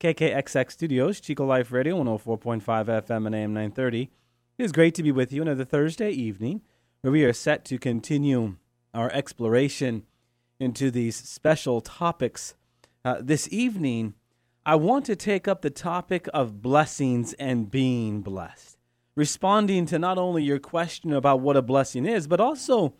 KKXX Studios, Chico Life Radio, 104.5 FM and AM 930. It is great to be with you another Thursday evening, where we are set to continue our exploration into these special topics. This evening, I want to take up the topic of blessings and being blessed, responding to not only your question about what a blessing is, but also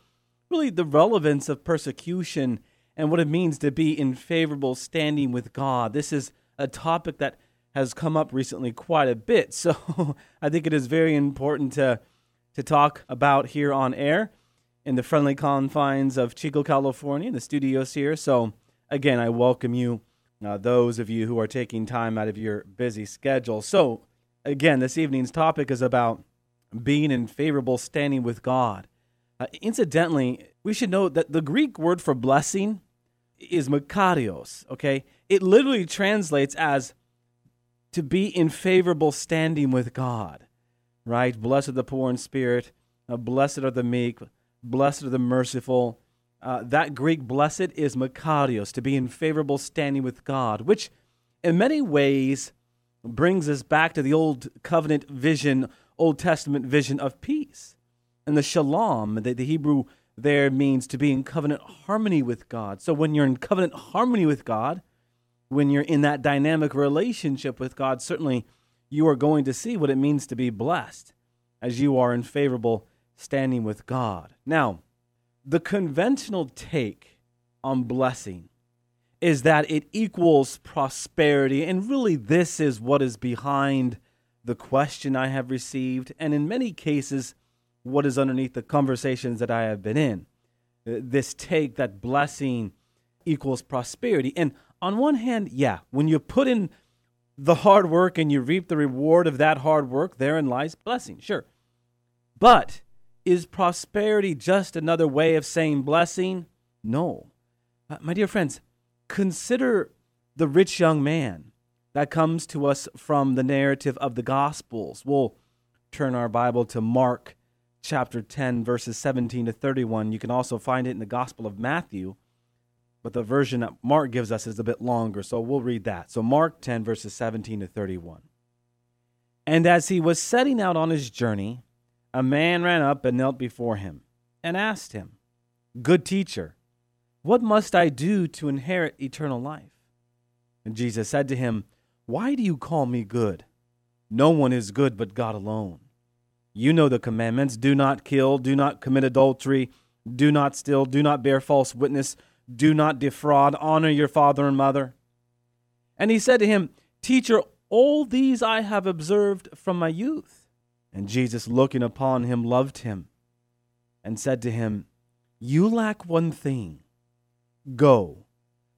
really the relevance of persecution and what it means to be in favorable standing with God. This is a topic that has come up recently quite a bit, so I think it is very important to talk about here on air in the friendly confines of Chico, California, in the studios here. So again, I welcome you, those of you who are taking time out of your busy schedule. So again, this evening's topic is about being in favorable standing with God. Incidentally, we should note that the Greek word for blessing is makarios, okay? It literally translates as to be in favorable standing with God, right? Blessed are the poor in spirit, blessed are the meek, blessed are the merciful. That Greek blessed is makarios, to be in favorable standing with God, which in many ways brings us back to the Old Covenant vision, Old Testament vision of peace. And the shalom, the Hebrew there means to be in covenant harmony with God. So when you're in covenant harmony with God, when you're in that dynamic relationship with God, certainly you are going to see what it means to be blessed as you are in favorable standing with God. Now, the conventional take on blessing is that it equals prosperity, and really this is what is behind the question I have received, and in many cases, what is underneath the conversations that I have been in. This take that blessing equals prosperity. And on one hand, yeah, when you put in the hard work and you reap the reward of that hard work, therein lies blessing, sure. But is prosperity just another way of saying blessing? No. My dear friends, consider the rich young man that comes to us from the narrative of the Gospels. We'll turn our Bible to Mark chapter 10, verses 17 to 31. You can also find it in the Gospel of Matthew, but the version that Mark gives us is a bit longer, so we'll read that. So Mark 10, verses 17 to 31. And as he was setting out on his journey, a man ran up and knelt before him and asked him, "Good teacher, what must I do to inherit eternal life?" And Jesus said to him, "Why do you call me good? No one is good but God alone. You know the commandments: do not kill, do not commit adultery, do not steal, do not bear false witness, do not defraud, honor your father and mother." And he said to him, "Teacher, all these I have observed from my youth." And Jesus, looking upon him, loved him and said to him, "You lack one thing. Go,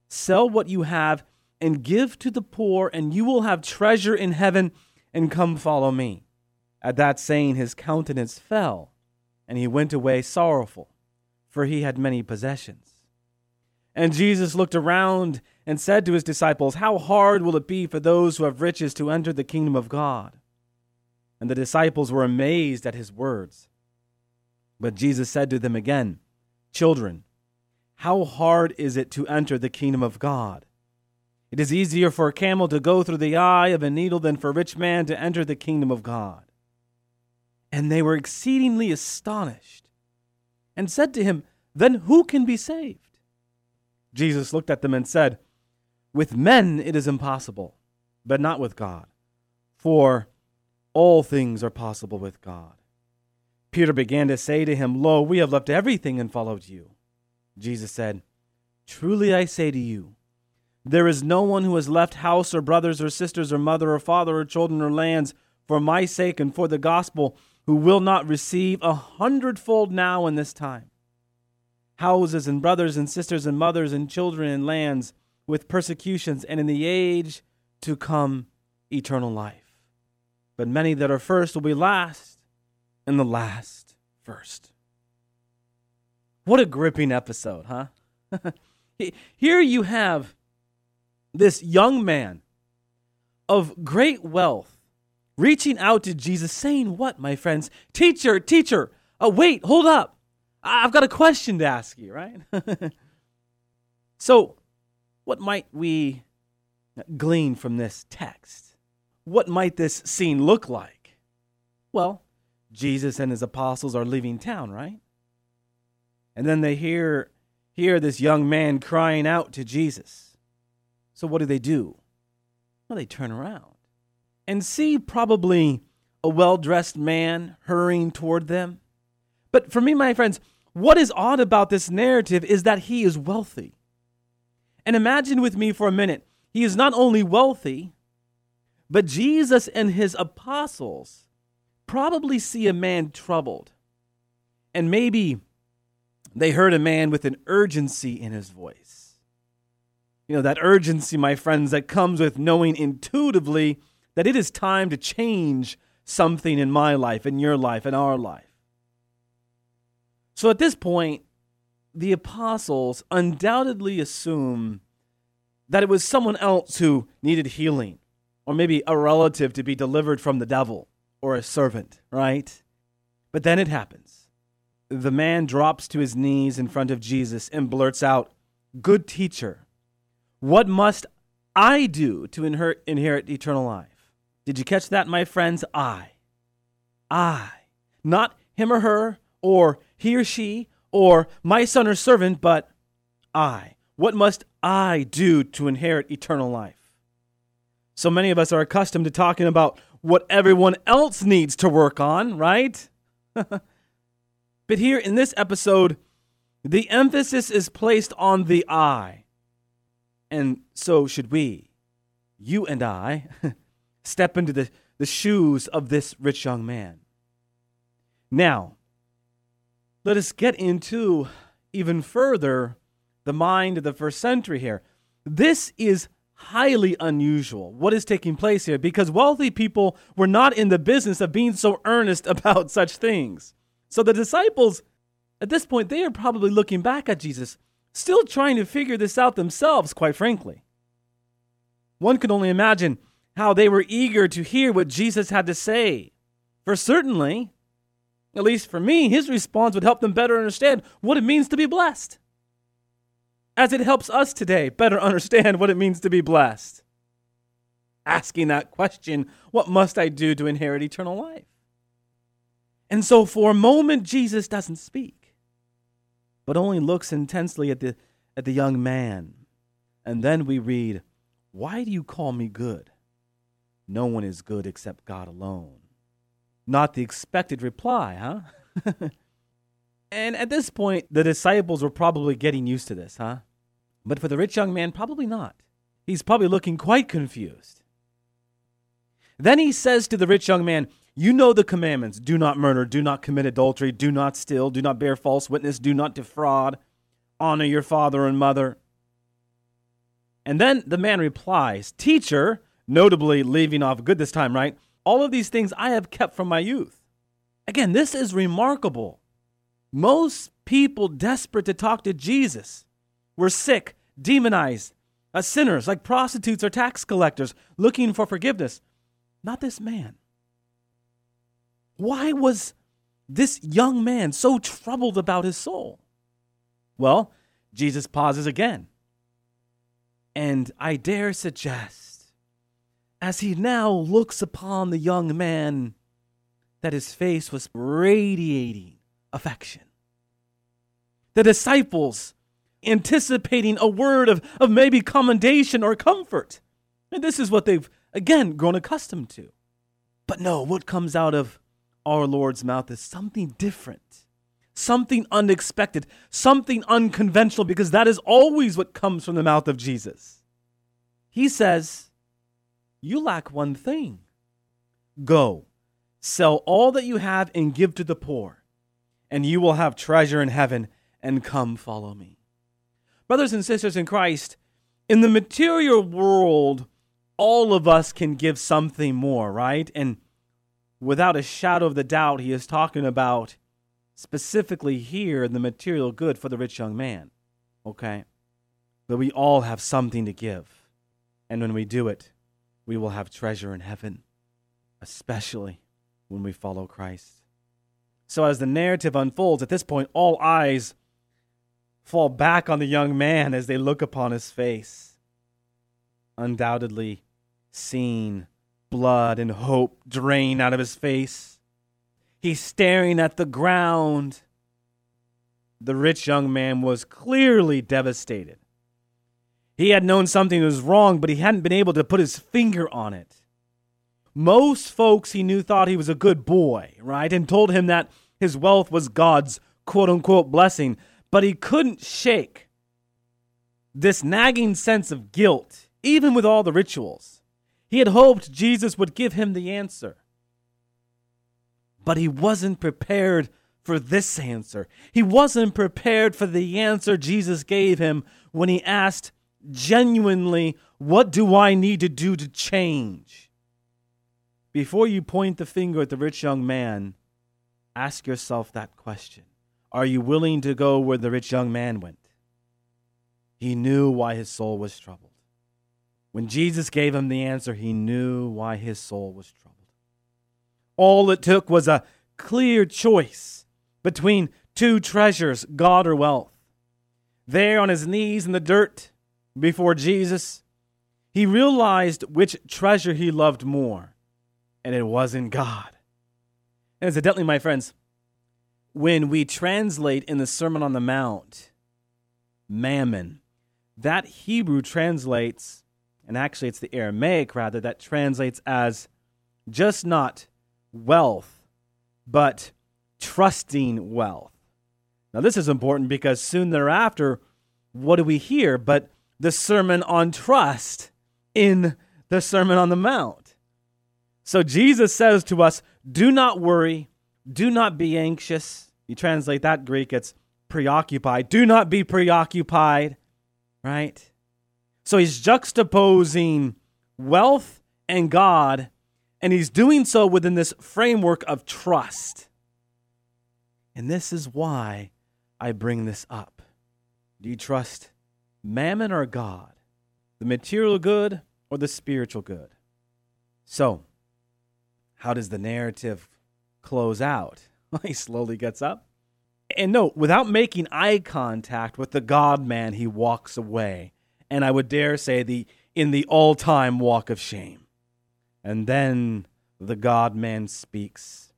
sell what you have and give to the poor, and you will have treasure in heaven, and come follow me." At that saying, his countenance fell, and he went away sorrowful, for he had many possessions. And Jesus looked around and said to his disciples, "How hard will it be for those who have riches to enter the kingdom of God?" And the disciples were amazed at his words. But Jesus said to them again, "Children, how hard is it to enter the kingdom of God? It is easier for a camel to go through the eye of a needle than for a rich man to enter the kingdom of God." And they were exceedingly astonished and said to him, "Then who can be saved?" Jesus looked at them and said, "With men it is impossible, but not with God, for all things are possible with God." Peter began to say to him, "Lo, we have left everything and followed you." Jesus said, "Truly I say to you, there is no one who has left house or brothers or sisters or mother or father or children or lands for my sake and for the gospel, who will not receive 100-fold now in this time, houses and brothers and sisters and mothers and children and lands, with persecutions, and in the age to come eternal life." but many that are first will be last, and the last first. What a gripping episode, huh? Here you have this young man of great wealth reaching out to Jesus, saying what, my friends? Teacher, wait, hold up. I've got a question to ask you, right? So what might we glean from this text? What might this scene look like? Well, Jesus and his apostles are leaving town, right? And then they hear this young man crying out to Jesus. So what do? Well, they turn around and see probably a well-dressed man hurrying toward them. But for me, my friends, what is odd about this narrative is that he is wealthy. And imagine with me for a minute, he is not only wealthy, but Jesus and his apostles probably see a man troubled. And maybe they heard a man with an urgency in his voice. You know, that urgency, my friends, that comes with knowing intuitively that it is time to change something in my life, in your life, in our life. So at this point, the apostles undoubtedly assume that it was someone else who needed healing, or maybe a relative to be delivered from the devil, or a servant, right? But then it happens. The man drops to his knees in front of Jesus and blurts out, "Good teacher, what must I do to inherit eternal life?" Did you catch that, my friends? I, not him or her, or he or she, or my son or servant, but I. What must I do to inherit eternal life? So many of us are accustomed to talking about what everyone else needs to work on, right? But here in this episode, the emphasis is placed on the I. And so should we, you and I, step into the shoes of this rich young man. Now, let us get into even further the mind of the first century here. This is highly unusual, what is taking place here, because wealthy people were not in the business of being so earnest about such things. So the disciples, at this point, they are probably looking back at Jesus, still trying to figure this out themselves, quite frankly. One can only imagine how they were eager to hear what Jesus had to say. For certainly, at least for me, his response would help them better understand what it means to be blessed, as it helps us today better understand what it means to be blessed. Asking that question, what must I do to inherit eternal life? And so for a moment, Jesus doesn't speak, but only looks intensely at the young man. And then we read, "Why do you call me good? No one is good except God alone." Not the expected reply, huh? And at this point, the disciples were probably getting used to this, huh? But for the rich young man, probably not. He's probably looking quite confused. Then he says to the rich young man, "You know the commandments. Do not murder, do not commit adultery, do not steal, do not bear false witness, do not defraud, honor your father and mother." And then the man replies, "Teacher," notably leaving off good this time, right? "All of these things I have kept from my youth." Again, this is remarkable. Most people desperate to talk to Jesus were sick, demonized, sinners like prostitutes or tax collectors looking for forgiveness. Not this man. Why was this young man so troubled about his soul? Well, Jesus pauses again. And I dare suggest, as he now looks upon the young man, that his face was radiating affection. The disciples anticipating a word of maybe commendation or comfort. And this is what they've, again, grown accustomed to. But no, what comes out of our Lord's mouth is something different, something unexpected, something unconventional, because that is always what comes from the mouth of Jesus. He says, "You lack one thing. Go, sell all that you have and give to the poor, and you will have treasure in heaven, and come follow me." Brothers and sisters in Christ, in the material world, all of us can give something more, right? And without a shadow of the doubt, he is talking about specifically here the material good for the rich young man, okay? That we all have something to give. And when we do it, we will have treasure in heaven, especially when we follow Christ. So as the narrative unfolds, at this point, all eyes fall back on the young man as they look upon his face. Undoubtedly seen blood and hope drain out of his face. He's staring at the ground. The rich young man was clearly devastated. He had known something was wrong, but he hadn't been able to put his finger on it. Most folks he knew thought he was a good boy, right? And told him that his wealth was God's quote-unquote blessing. But he couldn't shake this nagging sense of guilt, even with all the rituals. He had hoped Jesus would give him the answer. But he wasn't prepared for this answer. He wasn't prepared for the answer Jesus gave him when he asked genuinely, "What do I need to do to change?" Before you point the finger at the rich young man, ask yourself that question. Are you willing to go where the rich young man went? He knew why his soul was troubled. When Jesus gave him the answer, he knew why his soul was troubled. All it took was a clear choice between two treasures, God or wealth. There on his knees in the dirt before Jesus, he realized which treasure he loved more. And it wasn't God. And incidentally, my friends, when we translate in the Sermon on the Mount, mammon, that Hebrew translates, and actually it's the Aramaic rather, that translates as just not wealth, but trusting wealth. Now this is important because soon thereafter, what do we hear but the Sermon on Trust in the Sermon on the Mount? So Jesus says to us, do not worry, do not be anxious. You translate that Greek, it's preoccupied. Do not be preoccupied, right? So he's juxtaposing wealth and God, and he's doing so within this framework of trust. And this is why I bring this up. Do you trust mammon or God? The material good or the spiritual good? So, how does the narrative close out? He slowly gets up. And note, without making eye contact with the God-man, he walks away. And I would dare say in the all-time walk of shame. And then the God-man speaks.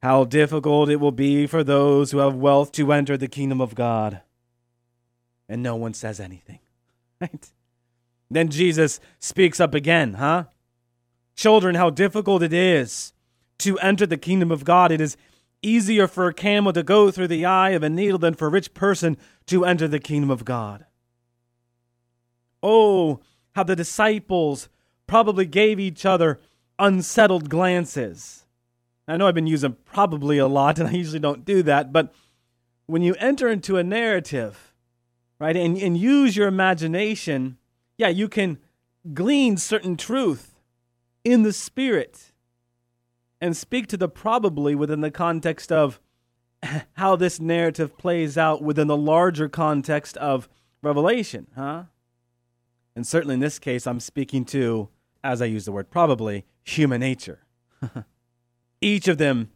How difficult it will be for those who have wealth to enter the kingdom of God. And no one says anything. Right? Then Jesus speaks up again, huh? Children, how difficult it is to enter the kingdom of God. It is easier for a camel to go through the eye of a needle than for a rich person to enter the kingdom of God. Oh, how the disciples probably gave each other unsettled glances. I know I've been using probably a lot, and I usually don't do that, but when you enter into a narrative, right, and use your imagination, yeah, you can glean certain truth in the spirit and speak to the probably within the context of how this narrative plays out within the larger context of Revelation, huh? And certainly in this case, I'm speaking to, as I use the word probably, human nature. Each of them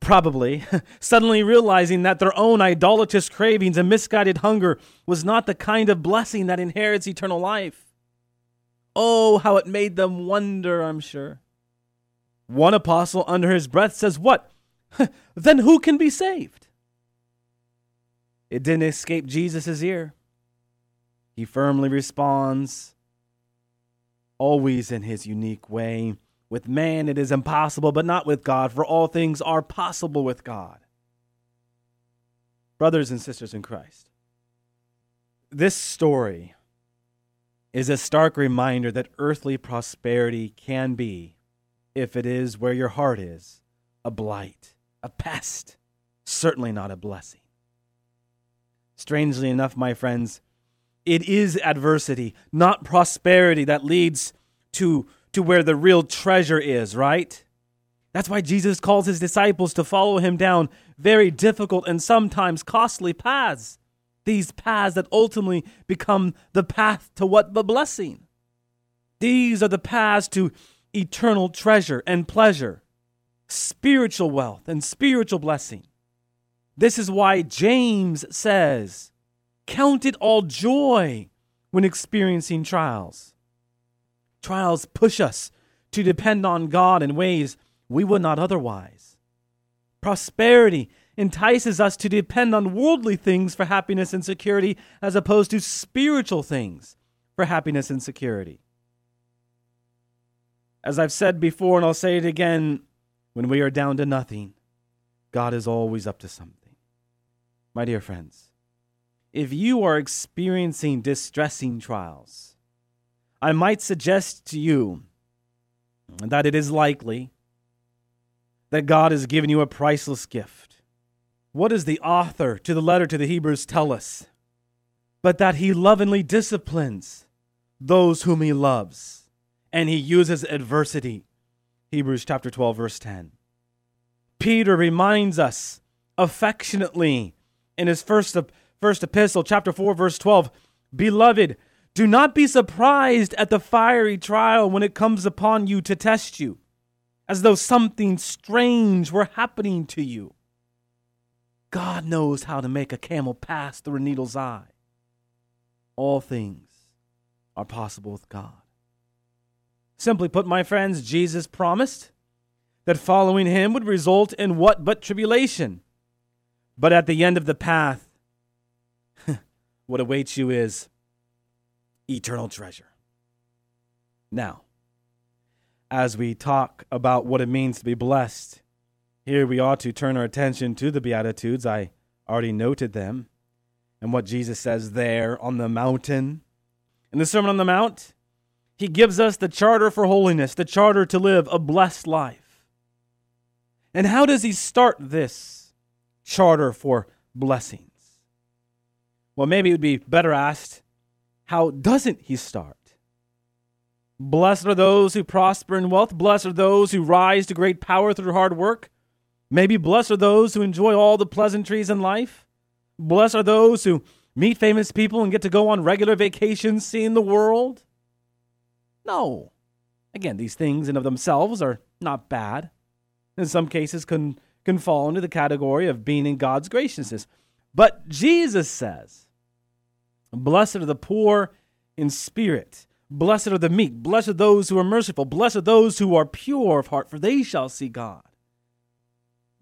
probably suddenly realizing that their own idolatrous cravings and misguided hunger was not the kind of blessing that inherits eternal life. Oh, how it made them wonder, I'm sure. One apostle under his breath says, what? Then who can be saved? It didn't escape Jesus' ear. He firmly responds, always in his unique way. With man it is impossible, but not with God, for all things are possible with God. Brothers and sisters in Christ, this story is a stark reminder that earthly prosperity can be, if it is where your heart is, a blight, a pest, certainly not a blessing. Strangely enough, my friends, it is adversity, not prosperity, that leads to where the real treasure is, right? That's why Jesus calls his disciples to follow him down very difficult and sometimes costly paths. These paths that ultimately become the path to what? The blessing. These are the paths to eternal treasure and pleasure, spiritual wealth and spiritual blessing. This is why James says, count it all joy when experiencing trials. Trials push us to depend on God in ways we would not otherwise. Prosperity entices us to depend on worldly things for happiness and security as opposed to spiritual things for happiness and security. As I've said before, and I'll say it again, when we are down to nothing, God is always up to something. My dear friends, if you are experiencing distressing trials, I might suggest to you that it is likely that God has given you a priceless gift. What does the author to the letter to the Hebrews tell us? But that he lovingly disciplines those whom he loves, and he uses adversity. Hebrews chapter 12, verse 10. Peter reminds us affectionately in his first epistle, chapter 4, verse 12, beloved, do not be surprised at the fiery trial when it comes upon you to test you, as though something strange were happening to you. God knows how to make a camel pass through a needle's eye. All things are possible with God. Simply put, my friends, Jesus promised that following him would result in what but tribulation. But at the end of the path, what awaits you is eternal treasure. Now, as we talk about what it means to be blessed, here we ought to turn our attention to the Beatitudes. I already noted them and what Jesus says there on the mountain. In the Sermon on the Mount, he gives us the charter for holiness, the charter to live a blessed life. And how does he start this charter for blessings? Well, maybe it would be better asked, how doesn't he start? Blessed are those who prosper in wealth. Blessed are those who rise to great power through hard work. Maybe blessed are those who enjoy all the pleasantries in life. Blessed are those who meet famous people and get to go on regular vacations seeing the world. No. Again, these things in and of themselves are not bad. In some cases can fall into the category of being in God's graciousness. But Jesus says, blessed are the poor in spirit. Blessed are the meek, blessed are those who are merciful, blessed are those who are pure of heart, for they shall see God.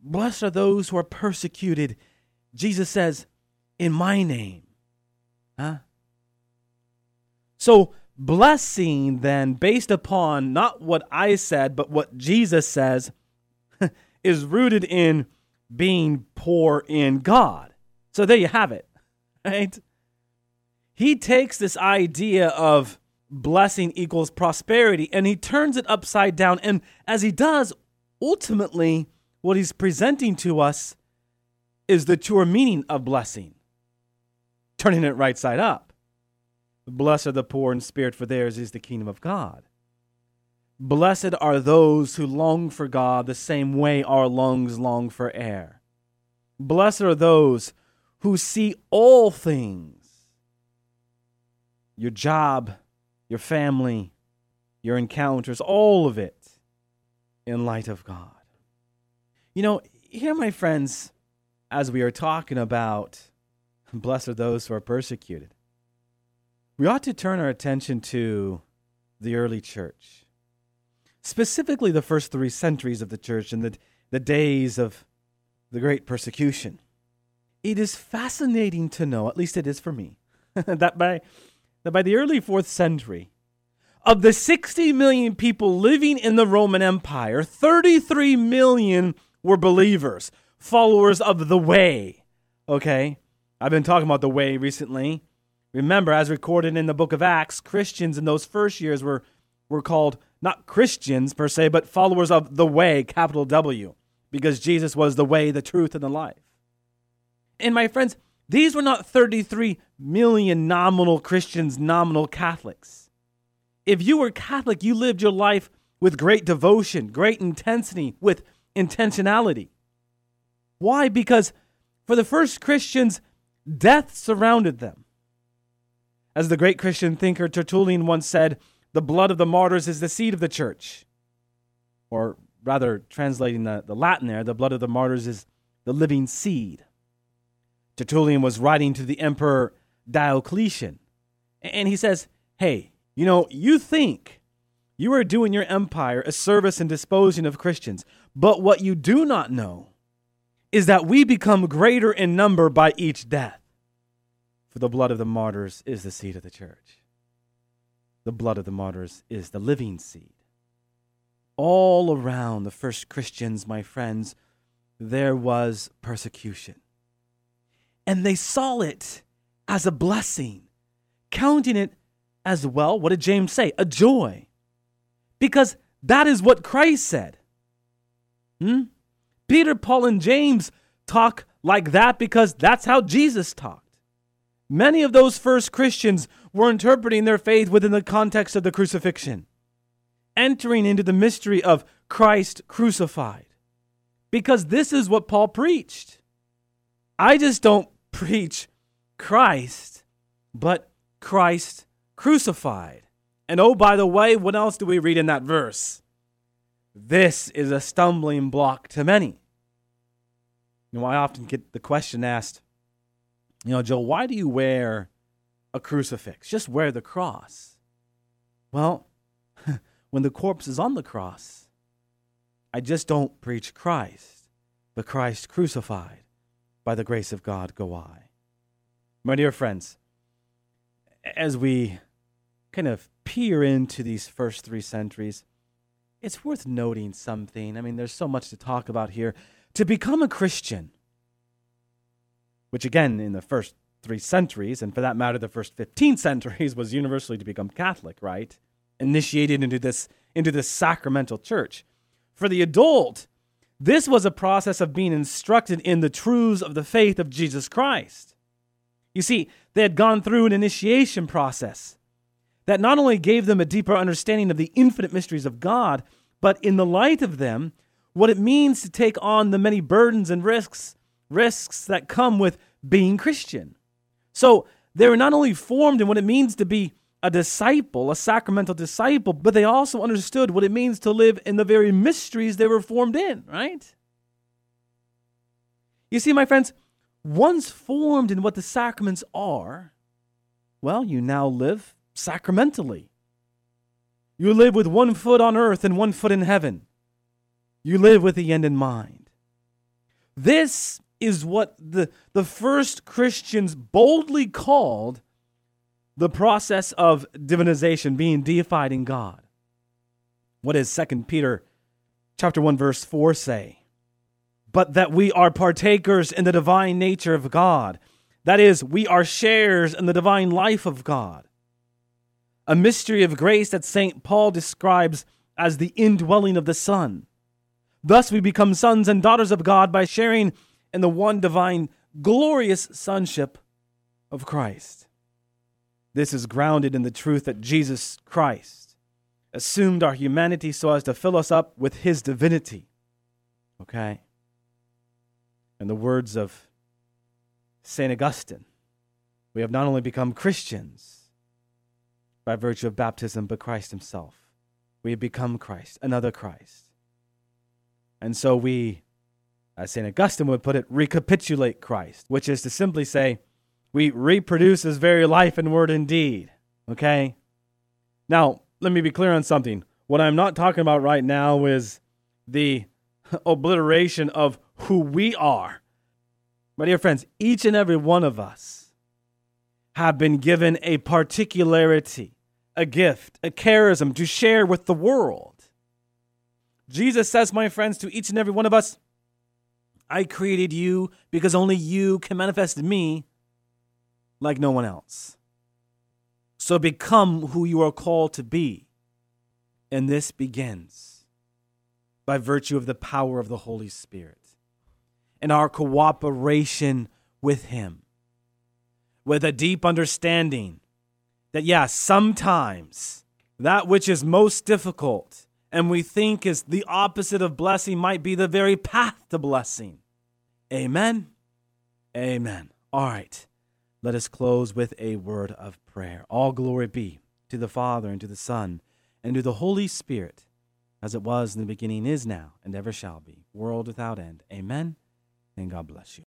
Blessed are those who are persecuted, Jesus says, in my name. So blessing then, based upon not what I said, but what Jesus says, is rooted in being poor in God. So there you have it, right? He takes this idea of blessing equals prosperity, and he turns it upside down. And as he does, ultimately, what he's presenting to us is the true meaning of blessing, turning it right side up. Blessed are the poor in spirit, for theirs is the kingdom of God. Blessed are those who long for God the same way our lungs long for air. Blessed are those who see all things. Your job, your family, your encounters, all of it in light of God. You know, here, my friends, as we are talking about blessed are those who are persecuted, we ought to turn our attention to the early church, specifically the first 3 centuries of the church and the days of the great persecution. It is fascinating to know, at least it is for me, that by the early 4th century, of the 60 million people living in the Roman Empire, 33 million were believers, followers of the way. Okay, I've been talking about the way recently. Remember, as recorded in the book of Acts, Christians in those first years were called not Christians per se, but followers of the way, capital W, because Jesus was the way, the truth, and the life. And my friends, these were not 33 million nominal Christians, nominal Catholics. If you were Catholic, you lived your life with great devotion, great intensity, with intentionality. Why? Because for the first Christians, death surrounded them. As the great Christian thinker Tertullian once said, the blood of the martyrs is the seed of the church. Or rather, translating the Latin there, the blood of the martyrs is the living seed. Tertullian was writing to the Emperor Diocletian, and he says, hey, you think you are doing your empire a service in disposing of Christians, but what you do not know is that we become greater in number by each death. For the blood of the martyrs is the seed of the church. The blood of the martyrs is the living seed. All around the first Christians, my friends, there was persecution. And they saw it as a blessing, counting it as, well, what did James say? A joy. Because that is what Christ said. Peter, Paul, and James talk like that because that's how Jesus talked. Many of those first Christians were interpreting their faith within the context of the crucifixion, entering into the mystery of Christ crucified, because this is what Paul preached. I just don't preach Christ, but Christ crucified. And oh, by the way, what else do we read in that verse? This is a stumbling block to many. I often get the question asked, Joel, why do you wear a crucifix? Just wear the cross. Well, when the corpse is on the cross, I just don't preach Christ, but Christ crucified. By the grace of God, go I. My dear friends, as we kind of peer into these first three centuries, it's worth noting something. There's so much to talk about here. To become a Christian, which again, in the first three centuries, and for that matter, the first 15 centuries, was universally to become Catholic, right? Initiated into this sacramental church. For the adult, this was a process of being instructed in the truths of the faith of Jesus Christ. You see, they had gone through an initiation process that not only gave them a deeper understanding of the infinite mysteries of God, but in the light of them, what it means to take on the many burdens and risks that come with being Christian. So they were not only formed in what it means to be a disciple, a sacramental disciple, but they also understood what it means to live in the very mysteries they were formed in, right? You see, my friends, once formed in what the sacraments are, well, you now live sacramentally. You live with one foot on earth and one foot in heaven. You live with the end in mind. This is what the first Christians boldly called the process of divinization, being deified in God. What does 2 Peter chapter 1, verse 4 say? But that we are partakers in the divine nature of God. That is, we are sharers in the divine life of God. A mystery of grace that St. Paul describes as the indwelling of the Son. Thus we become sons and daughters of God by sharing in the one divine, glorious sonship of Christ. This is grounded in the truth that Jesus Christ assumed our humanity so as to fill us up with his divinity. Okay? In the words of St. Augustine, we have not only become Christians by virtue of baptism, but Christ himself. We have become Christ, another Christ. And so we, as St. Augustine would put it, recapitulate Christ, which is to simply say, we reproduce his very life in word and deed, okay? Now, let me be clear on something. What I'm not talking about right now is the obliteration of who we are. My dear friends, each and every one of us have been given a particularity, a gift, a charism to share with the world. Jesus says, my friends, to each and every one of us, I created you because only you can manifest me like no one else. So become who you are called to be. And this begins by virtue of the power of the Holy Spirit and our cooperation with him, with a deep understanding that, sometimes that which is most difficult and we think is the opposite of blessing might be the very path to blessing. Amen. Amen. All right. Let us close with a word of prayer. All glory be to the Father and to the Son and to the Holy Spirit, as it was in the beginning, is now, and ever shall be, world without end. Amen. And God bless you.